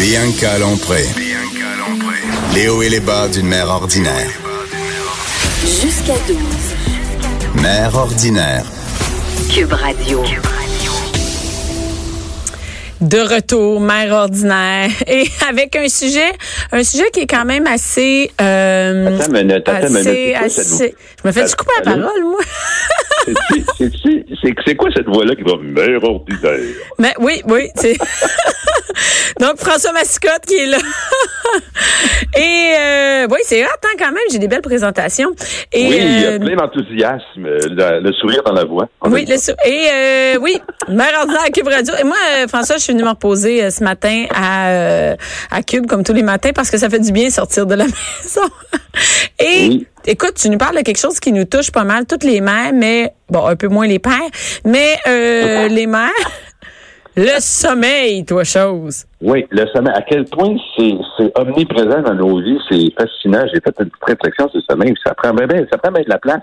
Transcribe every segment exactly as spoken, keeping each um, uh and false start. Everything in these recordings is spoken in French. Bianca Lompré. Les hauts et les bas d'une mère ordinaire. Jusqu'à douze. Mère ordinaire. Cube Radio. Cube Radio. De retour, Mère ordinaire, et avec un sujet, un sujet qui est quand même assez. Euh, attends une minute, attends une minute. Assez... Je me fais du coup à la parole, moi. C'est, c'est, c'est, c'est, c'est quoi cette voix-là qui va Mère ordinaire? Mais oui, oui. C'est... Donc, François Massicotte qui est là. Et euh, oui, c'est hot, hein, quand même. J'ai des belles présentations. Et, oui, il y a plein d'enthousiasme, le, le sourire dans la voix. Oui, le sou- et euh, oui, Mère ordinaire à Cube Radio. Et moi, euh, François, je suis venue me reposer euh, ce matin à, euh, à Cube, comme tous les matins, parce que ça fait du bien sortir de la maison. Et... Oui. Écoute, tu nous parles de quelque chose qui nous touche pas mal, toutes les mères, mais, bon, un peu moins les pères, mais euh, les mères, le sommeil, toi, chose. Oui, le sommeil. À quel point c'est, c'est omniprésent dans nos vies, c'est fascinant. J'ai fait une petite réflexion sur le sommeil, ça prend bien, ça prend bien de la place.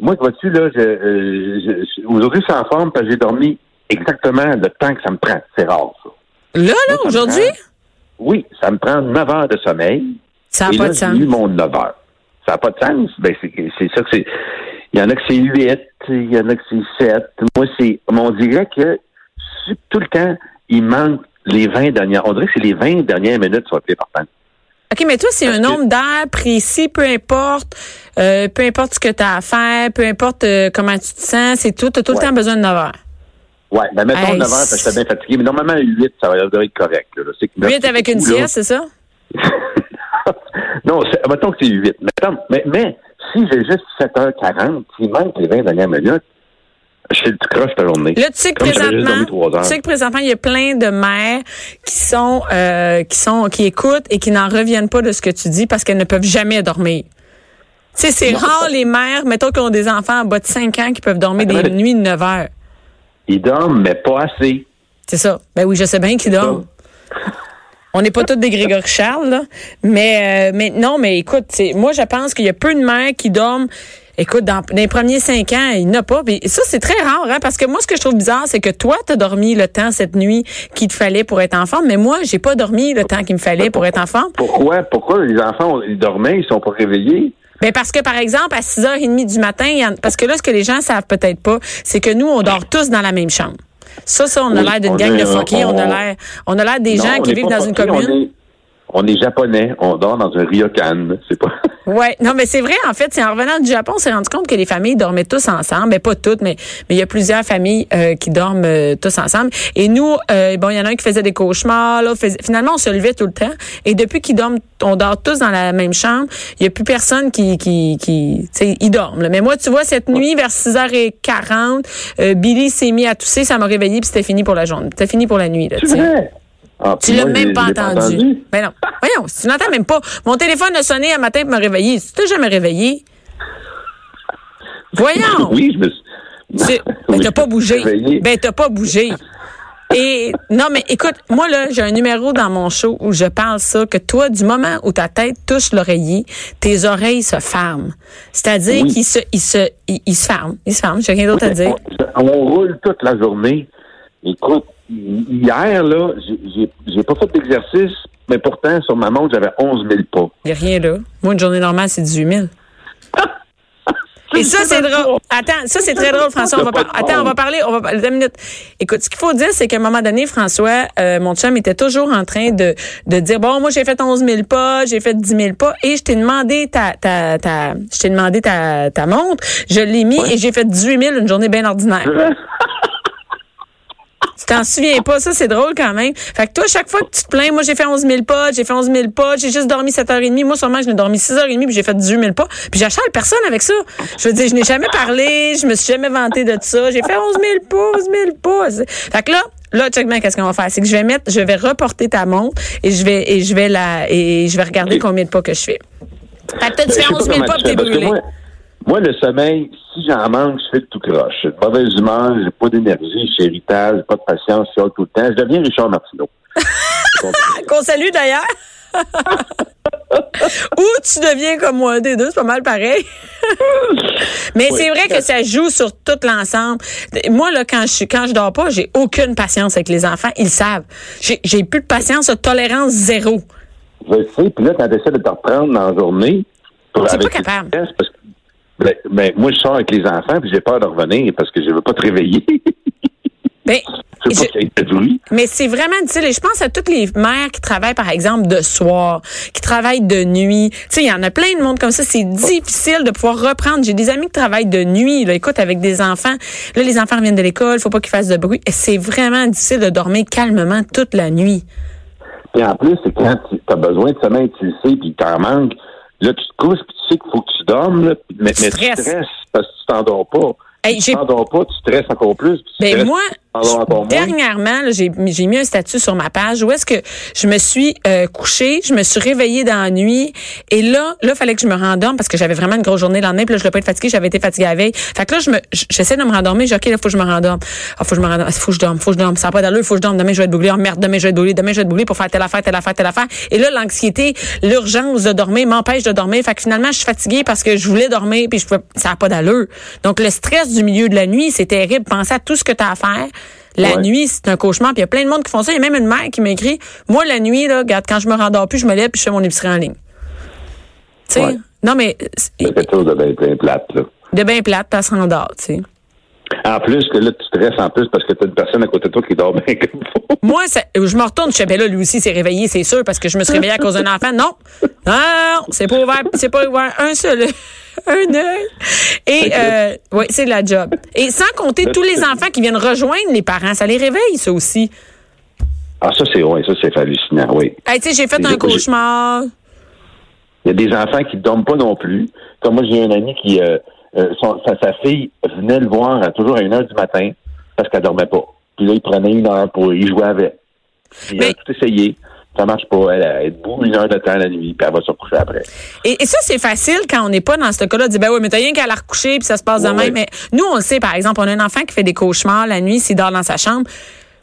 Moi, vois-tu, là, je, euh, je, aujourd'hui, c'est en forme parce que j'ai dormi exactement le temps que ça me prend. C'est rare, ça. Là, là, Moi, aujourd'hui? Prend, oui, ça me prend neuf heures de sommeil. Ça n'a pas de sens. J'ai eu mon neuf heures. Ça n'a pas de sens. Ben, c'est, c'est ça que c'est. Il y en a que c'est huit, il y en a que c'est sept. Moi, c'est. On dirait que tout le temps, il manque les vingt dernières. On dirait que c'est les vingt dernières minutes qui sont appelées par temps. OK, mais toi, c'est Parce un que... nombre d'heures précis, peu importe, euh, peu importe ce que tu as à faire, peu importe euh, comment tu te sens, c'est tout. Tu as tout ouais. le temps besoin de neuf heures. Oui, ben mettons hey, neuf heures parce que je suis bien fatigué. Mais normalement, huit, ça va être correct. Là. C'est que huit avec une sieste, c'est ça? Non, c'est, mettons que c'est huit. Mais, mais si j'ai juste sept heures quarante, il manque les vingt dernières minutes, je fais du croche la journée. Là, tu sais que Comme présentement, tu sais que présentement, il y a plein de mères qui sont, euh, qui sont, qui écoutent et qui n'en reviennent pas de ce que tu dis parce qu'elles ne peuvent jamais dormir. Tu sais, c'est non. rare les mères, mettons qui ont des enfants en bas de cinq ans qui peuvent dormir Attends, des mais... nuits de neuf heures. Ils dorment, mais pas assez. C'est ça. Ben oui, je sais bien qu'ils dorment. On n'est pas tous des Grégory Charles, là. Mais, euh, mais non, mais écoute, moi, je pense qu'il y a peu de mères qui dorment. Écoute, dans, dans les premiers cinq ans, il n'y en a pas. Et ça, c'est très rare, hein, parce que moi, ce que je trouve bizarre, c'est que toi, tu as dormi le temps cette nuit qu'il te fallait pour être en forme, mais moi, j'ai pas dormi le temps qu'il me fallait pour être en forme. Pourquoi? Pourquoi les enfants, ils dormaient, ils sont pas réveillés? Ben parce que, par exemple, à six heures trente du matin, parce que là, ce que les gens savent peut-être pas, c'est que nous, on dort tous dans la même chambre. Ça, ça, on a oui, l'air d'une on gang est, de fuckés. On, on a l'air, on a l'air des non, gens qui vivent dans fuckés, une commune. On est, on est japonais. On dort dans un ryokan. C'est pas. Ouais. Non, mais c'est vrai. En fait, c'est en revenant du Japon, on s'est rendu compte que les familles dormaient tous ensemble. Mais pas toutes, mais mais il y a plusieurs familles euh, qui dorment euh, tous ensemble. Et nous, euh, bon, il y en a un qui faisait des cauchemars. Là, fais... finalement, on se levait tout le temps. Et depuis qu'ils dorment, on dort tous dans la même chambre. Il y a plus personne qui qui qui, tu sais, ils dorment. Là. Mais moi, tu vois, cette nuit vers six heures quarante, euh, Billy s'est mis à tousser, ça m'a réveillée, puis c'était fini pour la journée. C'était fini pour la nuit. Là, Ah, tu l'as moi, même pas entendu. entendu. Ben non. Voyons, si tu n'entends même pas. Mon téléphone a sonné à matin pour me réveiller. Tu t'es jamais réveillé. Voyons. Oui, je me suis. Tu... Ben, t'as pas bougé. Ben, t'as pas bougé. Et, non, mais écoute, moi, là, j'ai un numéro dans mon show où je parle ça, que toi, du moment où ta tête touche l'oreiller, tes oreilles se ferment. C'est-à-dire oui. qu'ils se, ils se, ils, ils se ferment. Ils se ferment. J'ai rien d'autre oui, à dire. On, on roule toute la journée. Écoute, hier, là, j'ai, j'ai, j'ai pas fait d'exercice, mais pourtant, sur ma montre, j'avais onze mille pas. Il n'y a rien là. Moi, une journée normale, c'est dix-huit mille. Et ça, c'est drôle. Attends, ça, c'est très drôle, François. On va par... Attends, on va parler. On va... Deux minutes. Écoute, ce qu'il faut dire, c'est qu'à un moment donné, François, euh, mon chum, était toujours en train de, de dire, bon, moi, j'ai fait onze mille pas, j'ai fait dix mille pas, et je t'ai demandé ta, ta, ta, je t'ai demandé ta, ta montre, je l'ai mis, ouais. et j'ai fait dix-huit mille, une journée bien ordinaire. Tu t'en souviens pas, ça, c'est drôle quand même. Fait que toi, chaque fois que tu te plains, moi, j'ai fait onze mille pas, j'ai fait onze mille pas, j'ai juste dormi sept heures trente. Moi, sûrement, je n'ai dormi six heures trente, puis j'ai fait dix-huit mille pas. Puis j'achale personne avec ça. Je veux dire, je n'ai jamais parlé, je me suis jamais vanté de ça. J'ai fait onze mille pas, onze mille pas. Fait que là, là, check-moi, qu'est-ce qu'on va faire? C'est que je vais mettre, je vais reporter ta montre et je vais, et je vais la, et je vais regarder et... combien de pas que je fais. Fait que peut-être tu fais onze mille pas, t'es brûlé. Moi, moi, le sommeil, si j'en manque, je fais de tout croche. J'ai de mauvaise humeur, j'ai pas d'énergie, j'ai irritable, j'ai pas de patience, je suis tout le temps. Je deviens Richard Martineau. Qu'on salue d'ailleurs. Ou tu deviens comme moi, un des deux, c'est pas mal pareil. Mais oui, c'est vrai que ça joue sur tout l'ensemble. Moi, là, quand je quand je dors pas, j'ai aucune patience avec les enfants. Ils le savent. J'ai, j'ai plus de patience, tolérance zéro. Je sais, puis là, quand tu essaies de te reprendre dans la journée... C'est pas capable. Parce que, ben, ben, moi, je sors avec les enfants, puis j'ai peur de revenir parce que je veux pas te réveiller. Ben, je, mais c'est vraiment difficile. Et je pense à toutes les mères qui travaillent, par exemple, de soir, qui travaillent de nuit. Tu sais, il y en a plein de monde comme ça. C'est difficile de pouvoir reprendre. J'ai des amis qui travaillent de nuit, là, écoute, avec des enfants. Là, les enfants reviennent de l'école, faut pas qu'ils fassent de bruit. Et c'est vraiment difficile de dormir calmement toute la nuit. Et en plus, c'est quand tu as besoin de sommeil, tu le sais, puis t'en manques. Là, tu te couches, puis tu sais qu'il faut que tu dormes, là, pis, mais, mais tu stresses parce que tu t'endors pas. Hey, tu t'endors pas, tu stresses encore plus. Ben moi, je, dernièrement, là, j'ai, j'ai mis un statut sur ma page où est-ce que je me suis euh, couchée, je me suis réveillée dans la nuit et là, là, fallait que je me rendorme parce que j'avais vraiment une grosse journée le lendemain puis là, je l'ai pas été fatiguée, j'avais été fatiguée la veille. Fait que là, je me, j'essaie de me rendormir, j'ai dit, OK, là, faut que je me rendorme. Ah, faut que je me rendorme, faut que je dorme, faut que je dorme. Ça n'a pas d'allure, faut que je dorme. Demain, je vais être bouclée. Oh, merde, demain, je vais être bouclée, demain, je vais être bouclée pour faire telle affaire, telle affaire, telle affaire. Et là, l'anxiété, l'urgence de dormir m'empêche de dormir. Fait que finalement, je suis fatiguée parce que je voulais dormir puis je pouvais, ça n'a pas d'allure. Donc, le stress du milieu de la nuit, c'est terrible. Pensez à tout ce que tu as à faire. La ouais. nuit, c'est un cauchemar. Puis il y a plein de monde qui font ça. Il y a même une mère qui m'écrit, moi, la nuit, là, regarde, quand je me rendors plus, je me lève puis je fais mon épicerie en ligne. Tu sais? Ouais. Non, mais... C'est quelque chose de bien ben plate, là. De bien plate, puis elle se rendort, tu sais. En plus, que là, tu stresses en plus parce que t'as une personne à côté de toi qui dort bien comme faut. Moi, ça, je me retourne, je fais, ben là, lui aussi s'est réveillé, c'est sûr, parce que je me suis réveillée à cause d'un enfant. Non! Non, non, c'est pas ouvert, c'est pas ouvert un seul... Un œil. Et, euh, oui, c'est de la job. Et sans compter tous les enfants qui viennent rejoindre les parents, ça les réveille, ça aussi. Ah, ça, c'est, ouais, ça, c'est hallucinant, oui. Hey, tu sais, j'ai fait un cauchemar. Il y a des enfants qui ne dorment pas non plus. Comme moi, j'ai un ami qui, euh, euh, son, sa, sa fille venait le voir à, toujours à une heure du matin parce qu'elle ne dormait pas. Puis là, il prenait une heure pour y jouer avec. Il Mais... a tout essayé. Ça marche pas. Elle, elle est debout une heure de temps la nuit, puis elle va se recoucher après. Et, et ça, c'est facile quand on n'est pas dans ce cas-là. Dire, ben oui, mais t'as rien qu'à la recoucher, puis ça se passe ouais, de même. Ouais. Mais nous, on le sait, par exemple, on a un enfant qui fait des cauchemars la nuit s'il dort dans sa chambre.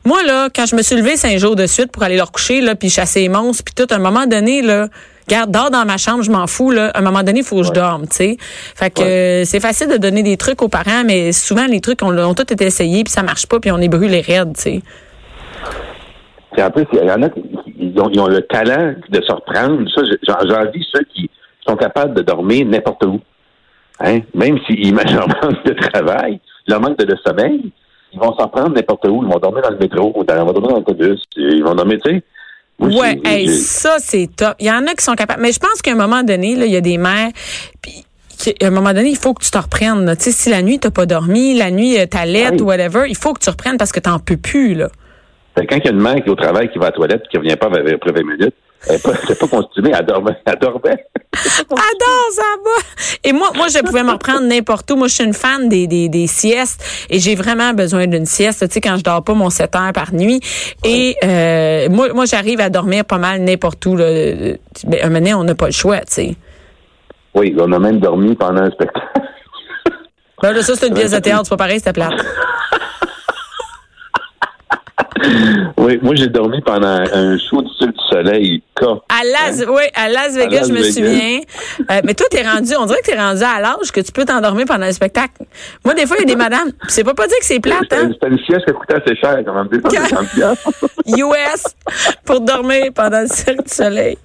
Moi, là, quand je me suis levée cinq jours de suite pour aller le recoucher, là, puis chasser les monstres, puis tout, à un moment donné, là, regarde, dors dans ma chambre, je m'en fous, là. À un moment donné, il faut que ouais. je dorme, tu sais. Fait que ouais. euh, c'est facile de donner des trucs aux parents, mais souvent, les trucs, on l'a tout été essayé, puis ça marche pas, puis on est brûlés raides, tu sais. Puis en plus, il y en a qui ils ont, ils ont le talent de se reprendre. Ça, j'en dis ceux qui sont capables de dormir n'importe où. Hein? Même s'ils manquent de travail, leur manque de, de sommeil, ils vont s'en prendre n'importe où. Ils vont dormir dans le métro, ils vont dormir dans l'autobus, ils vont dormir, tu sais. Oui, ouais, c'est, hey, c'est... ça, c'est top. Il y en a qui sont capables. Mais je pense qu'à un moment donné, là, il y a des mères... Puis... À un moment donné, il faut que tu te reprennes. Tu sais, si la nuit, tu n'as pas dormi, la nuit, tu allaites, ou whatever, il faut que tu reprennes parce que tu n'en peux plus, là. Quand il y a une mère qui est au travail, qui va à la toilette, qui ne revient pas après vingt minutes, elle n'est pas, pas constituée, elle dormait. Elle dormait. Adore, ça va! Et moi, moi, je pouvais me reprendre n'importe où. Moi, je suis une fan des, des, des siestes et j'ai vraiment besoin d'une sieste. Tu sais, quand je dors pas mon sept heures par nuit. Et euh, moi, moi j'arrive à dormir pas mal n'importe où. Là. Ben, à un moment donné, on n'a pas le choix, tu sais. Oui, on a même dormi pendant un spectacle. Ben, là, ça, c'est une pièce de théâtre. C'est pas pareil, c'était plate. Oui, moi, j'ai dormi pendant un show du Cirque du Soleil. À Las, hein? Oui, à Las Vegas, à Las je me Vegas. souviens. Euh, mais toi, t'es rendu, on dirait que t'es rendu à l'âge que tu peux t'endormir pendant le spectacle. Moi, des fois, il y a des madames, c'est pas pas dire que c'est plate, hein? C'était une sieste qui coûtait assez cher, quand même, deux cents dollars. U S pour dormir pendant le Cirque du Soleil.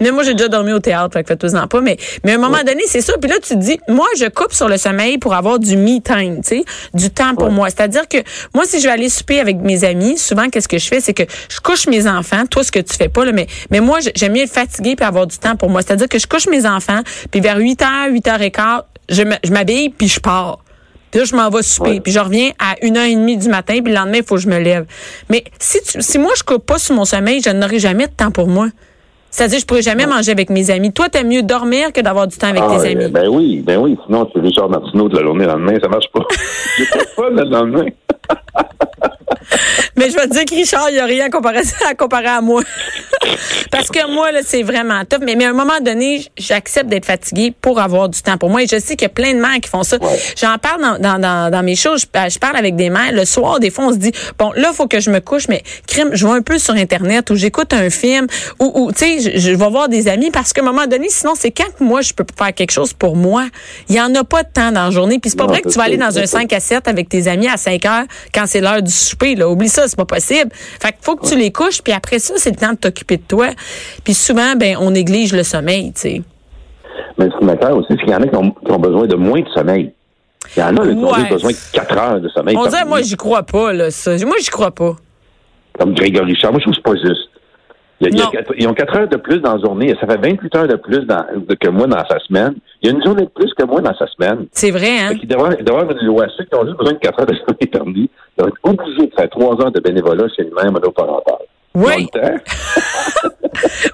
Mais moi, j'ai déjà dormi au théâtre, fait que faites-vous-en pas, mais, mais à un moment ouais. donné, c'est ça. Puis là, tu te dis, moi, je coupe sur le sommeil pour avoir du me time, tu sais, du temps pour ouais. moi. C'est-à-dire que moi, si je vais aller souper avec mes amis, souvent, qu'est-ce que je fais, c'est que je couche mes enfants. Toi, ce que tu fais pas, là, mais, mais moi, j'aime mieux être fatiguée puis avoir du temps pour moi. C'est-à-dire que je couche mes enfants, puis vers huit heures, huit heures quinze, je m'habille puis je pars. Puis là, je m'en vais souper. Ouais. Puis je reviens à une heure trente du matin, puis le lendemain, il faut que je me lève. Mais si tu, si moi, je coupe pas sur mon sommeil, je n'aurai jamais de temps pour moi. C'est-à-dire, je pourrais jamais manger avec mes amis. Toi, t'aimes mieux dormir que d'avoir du temps avec ah, tes amis. Ben oui, ben oui. Sinon, tu es Richard Martineau de la journée le lendemain, ça marche pas. J'ai pas de fun le lendemain. Mais je vais te dire que Richard, il n'y a rien à comparer, à comparer à moi. Parce que moi, là, c'est vraiment tough. Mais, mais à un moment donné, j'accepte d'être fatiguée pour avoir du temps pour moi. Et je sais qu'il y a plein de mères qui font ça. Ouais. J'en parle dans, dans, dans, dans mes shows. Je, je parle avec des mères. Le soir, des fois, on se dit, bon, là, il faut que je me couche, mais crime, je vais un peu sur Internet ou j'écoute un film ou, ou tu sais, je, je vais voir des amis parce qu'à un moment donné, sinon, c'est quand que moi, je peux faire quelque chose pour moi. Il n'y en a pas de temps dans la journée. Puis c'est pas non, vrai que tu vas aller dans un cinq à sept avec tes amis à cinq heures quand c'est l'heure du souper, là. Oublie ça, c'est pas possible. Fait qu'il faut que tu les couches, puis après ça, c'est le temps de t'occuper de toi. Puis souvent, ben, on néglige le sommeil, tu sais. Mais ce qui m'intéresse aussi, c'est qu'il y en a qui ont, qui ont besoin de moins de sommeil. Il y en a qui ouais. ont besoin de quatre heures de sommeil. On dirait, moi, j'y crois pas, là, ça. Moi, j'y crois pas. Comme Grégory Charles, moi, je trouve que c'est pas juste. Il y a, il y a, ils ont quatre heures de plus dans la journée. Ça fait vingt-huit heures de plus dans, de, que moi dans sa semaine. Il y a une journée de plus que moi dans sa semaine. C'est vrai, hein? Il devrait y avoir une loi qui ont juste besoin de quatre heures de sommeil éternel. Ils vont être obligés de faire trois heures de bénévolat chez le même monoparental. Oui.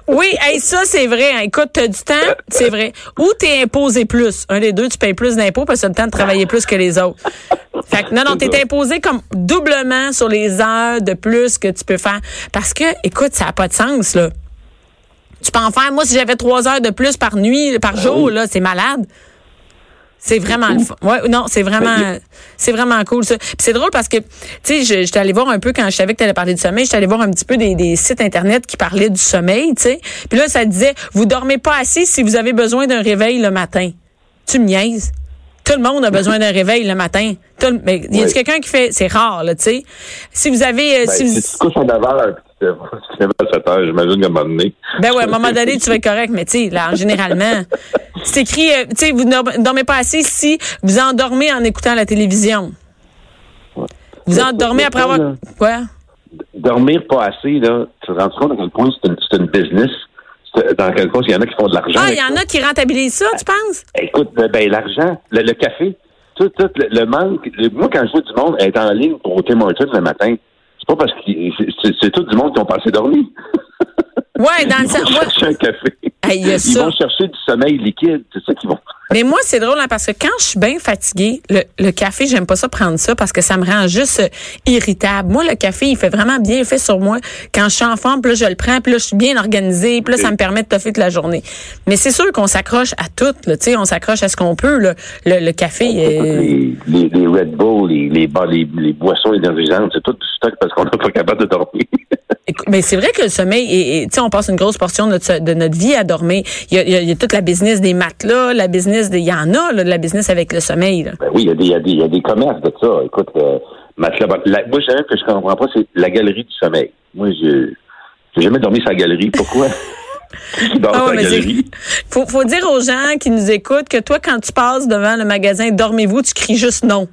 Oui, hey, ça, c'est vrai. Hein. Écoute, tu as du temps, c'est vrai. Ou tu es imposé plus. Un des deux, tu payes plus d'impôts parce que tu as le temps de travailler plus que les autres. Fait que non, non, tu es imposé comme doublement sur les heures de plus que tu peux faire. Parce que, écoute, ça n'a pas de sens, là. Tu peux en faire. Moi, si j'avais trois heures de plus par nuit, par jour, là, c'est malade. C'est vraiment le fun. Ouais, non, c'est vraiment, c'est vraiment cool, ça. Puis c'est drôle parce que, tu sais, je, j'étais allée voir un peu quand je savais que t'allais parler du sommeil, j'étais allée voir un petit peu des, des sites Internet qui parlaient du sommeil, tu sais. Puis là, ça disait, vous dormez pas assez si vous avez besoin d'un réveil le matin. Tu me niaises? Tout le monde a besoin d'un réveil le matin. Tout, mais y a oui. quelqu'un qui fait, c'est rare, là, tu sais. Si vous avez, euh, ben, si vous... Si tu couches en avant, tu te lèves à sept heures, j'imagine qu'à un moment donné. Ben ouais, à un moment donné, tu vas être correct, mais tu sais, là, généralement, c'est écrit, euh, tu sais, vous ne dormez pas assez si vous endormez en écoutant la télévision. Ouais. Vous endormez après avoir... Là, quoi? Dormir pas assez, là, tu te rends compte à quel point c'est une, c'est une business. Dans quel cas, il y en a qui font de l'argent. Ah, il y en a qui rentabilisent ça, tu penses? Écoute, ben l'argent, le, le café, tout, tout, le, le manque. Le, moi, quand je vois du monde être en ligne pour Tim Hortons le matin, c'est pas parce que c'est, c'est, c'est tout du monde qui ont passé dormir. Ouais, dans ils le sens. Ils vont chercher un café. Hey, y a ils ça. vont chercher du sommeil liquide, c'est ça qu'ils vont. Mais moi, c'est drôle, hein, parce que quand je suis bien fatiguée, le, le café, j'aime pas ça prendre ça parce que ça me rend juste euh, irritable. Moi, le café, il fait vraiment bien effet sur moi. Quand je suis en forme, puis là, je le prends, puis là, je suis bien organisée, puis là, ça me permet de toffer toute la journée. Mais c'est sûr qu'on s'accroche à tout, là, tu sais, on s'accroche à ce qu'on peut, là. Le, le café... Euh... Les, les, les Red Bull, les, les, les, les boissons énergisantes, c'est tout du stock parce qu'on n'est pas capable de dormir. Mais c'est vrai que le sommeil, et, et, tu sais, on passe une grosse portion de notre, de notre vie à dormir. Il y a, il y a, il y a toute la business des matelas, la business Il y en a, là, de la business avec le sommeil. Là. Ben oui, il y, y, y a des commerces de ça. Écoute, euh, matelas, la, moi, je sais que je comprends pas, c'est la galerie du sommeil. Moi, je j'ai jamais dormi sur la galerie. Pourquoi? Il oh, faut, faut dire aux gens qui nous écoutent que toi, quand tu passes devant le magasin Dormez-vous, tu cries juste non.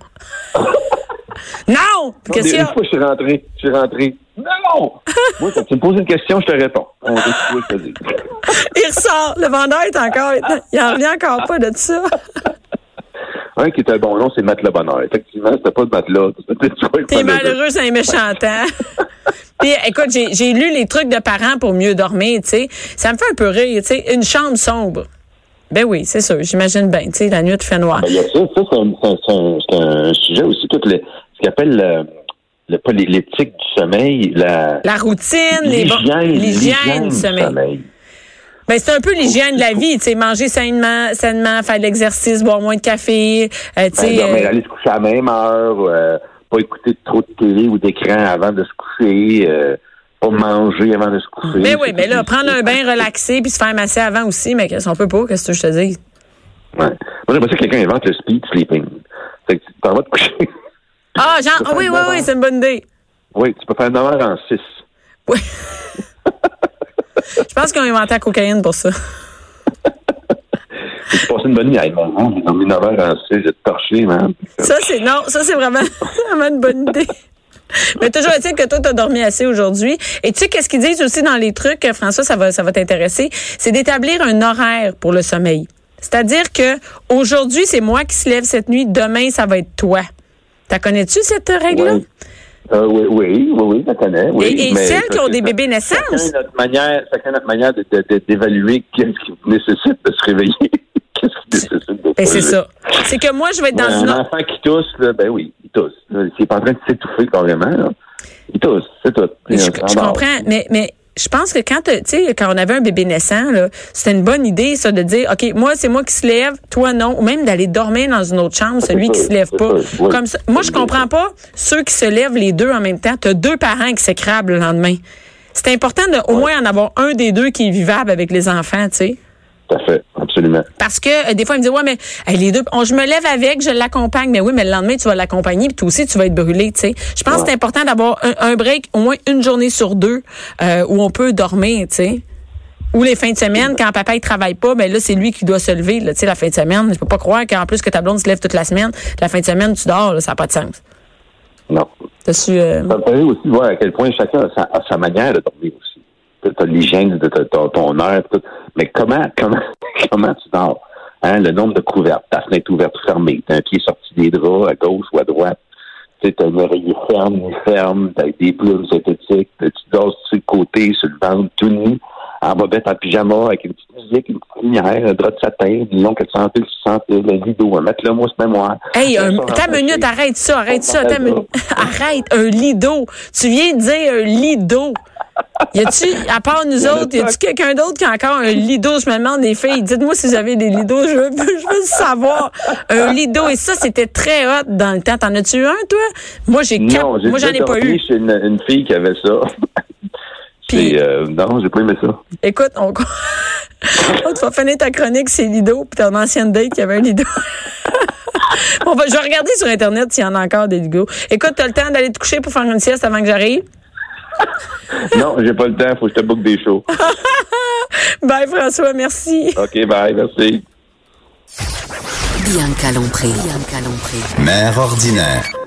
Non! Une fois, je suis rentré. Je suis rentré. Non! Moi, quand tu me poses une question, je te réponds. On va trouver ce que je te dis. Il ressort. Le vendeur est encore... Il n'en revient encore pas de ça. Un qui est un bon nom, c'est Matelas Bonheur. Effectivement, c'était pas de matelas. T'es malheureux, c'est un méchant temps. Puis, écoute, j'ai, j'ai lu les trucs de parents pour mieux dormir, tu sais. Ça me fait un peu rire, tu sais. Une chambre sombre. Ben oui, c'est sûr. J'imagine bien, tu sais, la nuit, tu fais noir. Ben, y a ça, ça c'est, un, c'est, un, c'est un sujet aussi, tout le, ce qu'on appelle... Euh, Le, pas l'éthique du sommeil, la... La routine, l'hygiène, les... l'hygiène, l'hygiène du sommeil. sommeil. Ben, c'est un peu l'hygiène de la vie, tu sais, manger sainement, sainement, faire de l'exercice, boire moins de café, euh, tu sais... Ben, euh... aller se coucher à la même heure, euh, pas écouter trop de télé ou d'écran avant de se coucher, euh, pas manger avant de se coucher. Ben oui, mais là, prendre un bain relaxé puis se faire masser avant aussi, mais qu'est-ce qu'on peut pas, qu'est-ce que je te dis? Ouais. Moi, j'ai l'impression que quelqu'un invente le speed sleeping. Fait que t'en vas te coucher... Ah, genre, ah, oui, oui, oui, c'est une bonne idée. Oui, tu peux faire neuf heures en six. Oui. Je pense qu'on a inventé la cocaïne pour ça. J'ai passé une bonne nuit. J'ai dormi neuf heures en six, j'ai torché, man. Ça, c'est, non, ça, c'est vraiment, vraiment une bonne idée. Mais toujours est-il que toi, t'as dormi assez aujourd'hui. Et tu sais, qu'est-ce qu'ils disent aussi dans les trucs, François, ça va, ça va t'intéresser, c'est d'établir un horaire pour le sommeil. C'est-à-dire que aujourd'hui, c'est moi qui se lève cette nuit, demain, ça va être toi. T'as connais-tu cette règle-là? Ouais. Euh, oui, oui, oui, oui, je la connais. Oui, et et mais celles qui ont des bébés naissants? Chacun notre manière, chacun notre manière de, de, de, d'évaluer qu'est-ce qui nécessite de se réveiller. Qu'est-ce qui nécessite de se ben, c'est ça. C'est que moi, je vais être dans ouais, une... Un enfant qui tousse, là, ben oui, il tousse. Il n'est pas en train de s'étouffer carrément. Là. Il tousse, c'est tout. C'est je, je comprends, mais... mais... Je pense que quand, tu sais, quand on avait un bébé naissant, là, c'était une bonne idée, ça, de dire, OK, moi, c'est moi qui se lève, toi, non. Ou même d'aller dormir dans une autre chambre, celui qui se lève pas. Comme ça. Moi, je comprends pas ceux qui se lèvent les deux en même temps. T'as deux parents qui s'écrabent le lendemain. C'est important de, au moins, en avoir un des deux qui est vivable avec les enfants, tu sais. Tout à fait, absolument. Parce que euh, des fois, ils me disent, ouais, mais hey, les deux, on, je me lève avec, je l'accompagne. Mais oui, mais le lendemain, tu vas l'accompagner, puis toi aussi, tu vas être brûlé, tu sais. Je pense ouais. que c'est important d'avoir un, un break, au moins une journée sur deux, euh, où on peut dormir, tu sais. Ou les fins de semaine, quand papa, il travaille pas, ben là, c'est lui qui doit se lever, tu sais, la fin de semaine. Je peux pas croire qu'en plus que ta blonde se lève toute la semaine, la fin de semaine, tu dors, là, ça n'a pas de sens. Non. T'as-tu, euh... Ça me permet aussi de voir à quel point chacun a sa, a sa manière de dormir aussi. T'as l'hygiène de ton heure, tout. Mais comment, comment, comment tu dors? Hein? Le nombre de couvertes, ta fenêtre ouverte ou fermée, t'as un pied sorti des draps à gauche ou à droite, tu sais, t'as une oreille ferme ou ferme, t'as des plumes synthétiques, tu dors sur le côté, sur le ventre, tout nu, en bobette, en pyjama, avec une petite musique, une petite lumière, un drap de satin, une longue quatre cents piles, six cents piles, un rideau, un matelas mousse mémoire. Hey, un, ta minute, arrête ça, arrête ça, ta minute. Arrête, un lido. Tu viens de dire un lido. Y a-tu, à part nous autres, y a-tu quelqu'un d'autre qui a encore un lido? Je me demande, les filles, dites-moi si vous avez des lidos, je veux, je veux savoir. Un lido, et ça, c'était très hot dans le temps. T'en as-tu eu un, toi? Moi, j'ai quatre. Non, j'ai Moi, j'en ai pas eu. Chez une, une fille qui avait ça. Puis, euh, non, j'ai pas aimé ça. Écoute, on... oh, tu vas finir ta chronique, c'est lido, puis ton ancienne date, il y avait un lido. Bon, ben, je vais regarder sur Internet s'il y en a encore des lidos. Écoute, t'as le temps d'aller te coucher pour faire une sieste avant que j'arrive? Non, j'ai pas le temps, faut que je te boucle des shows. Bye François, merci. OK, bye, merci. Bianca Lompré. Bianca Lompré. Mère ordinaire.